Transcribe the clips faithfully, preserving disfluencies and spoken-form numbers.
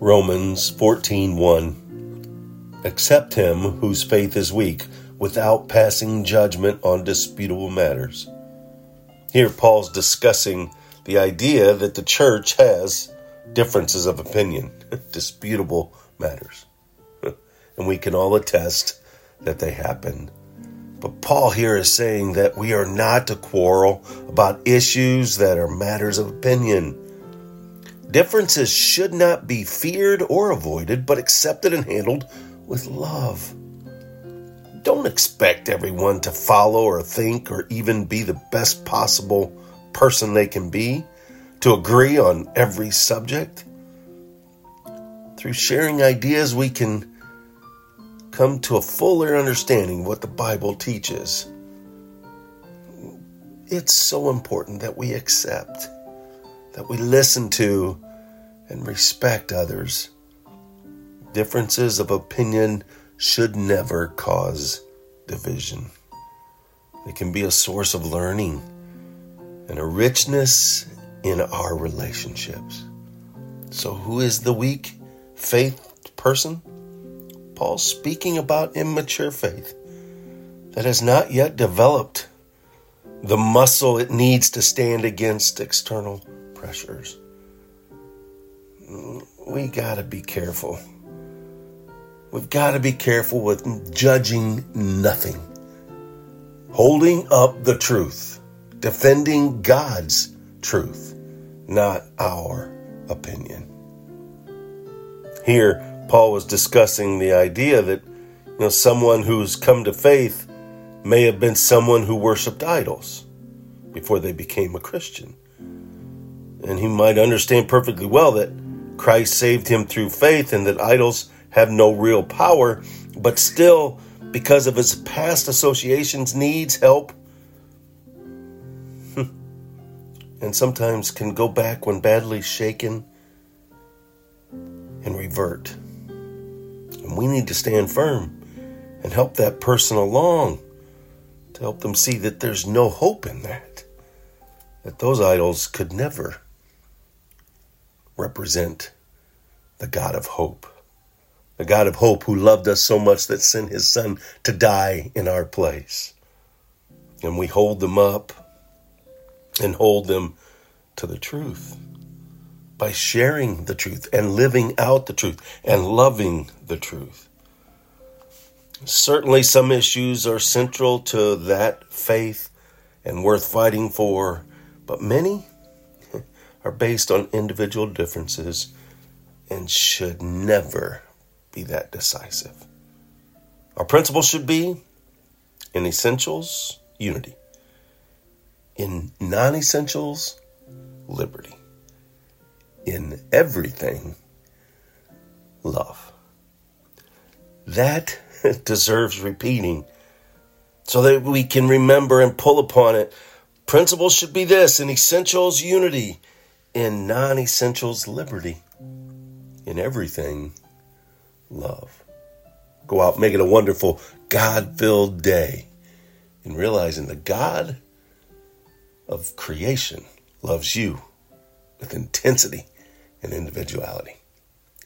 Romans fourteen one. Accept him whose faith is weak, without passing judgment on disputable matters. Here Paul's discussing the idea that the church has differences of opinion, disputable matters. And we can all attest that they happen. But Paul here is saying that we are not to quarrel about issues that are matters of opinion. Differences should not be feared or avoided, but accepted and handled with love. Don't expect everyone to follow or think or even be the best possible person they can be, to agree on every subject. Through sharing ideas, we can come to a fuller understanding of what the Bible teaches. It's so important that we accept, that we listen to, and respect others. Differences of opinion should never cause division. It can be a source of learning and a richness in our relationships. So who is the weak faith person? Paul's speaking about immature faith that has not yet developed the muscle it needs to stand against external pressures. We got to be careful. We've got to be careful with judging nothing, holding up the truth, defending God's truth, not our opinion. Here, Paul was discussing the idea that, you know, someone who's come to faith may have been someone who worshipped idols before they became a Christian. And he might understand perfectly well that Christ saved him through faith and that idols have no real power, but still, because of his past associations, needs help, and sometimes can go back when badly shaken and revert. And we need to stand firm and help that person along, to help them see that there's no hope in that, that those idols could never represent the God of hope. The God of hope who loved us so much that sent his son to die in our place. And we hold them up and hold them to the truth by sharing the truth and living out the truth and loving the truth. Certainly some issues are central to that faith and worth fighting for, but many are based on individual differences and should never be that decisive. Our principle should be, in essentials, unity. In non-essentials, liberty. In everything, love. That deserves repeating so that we can remember and pull upon it. Principles should be this: in essentials, unity. In non-essentials, liberty. In everything, love. Go out, make it a wonderful God-filled day, and realizing the God of creation loves you with intensity and individuality.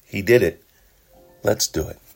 He did it. Let's do it.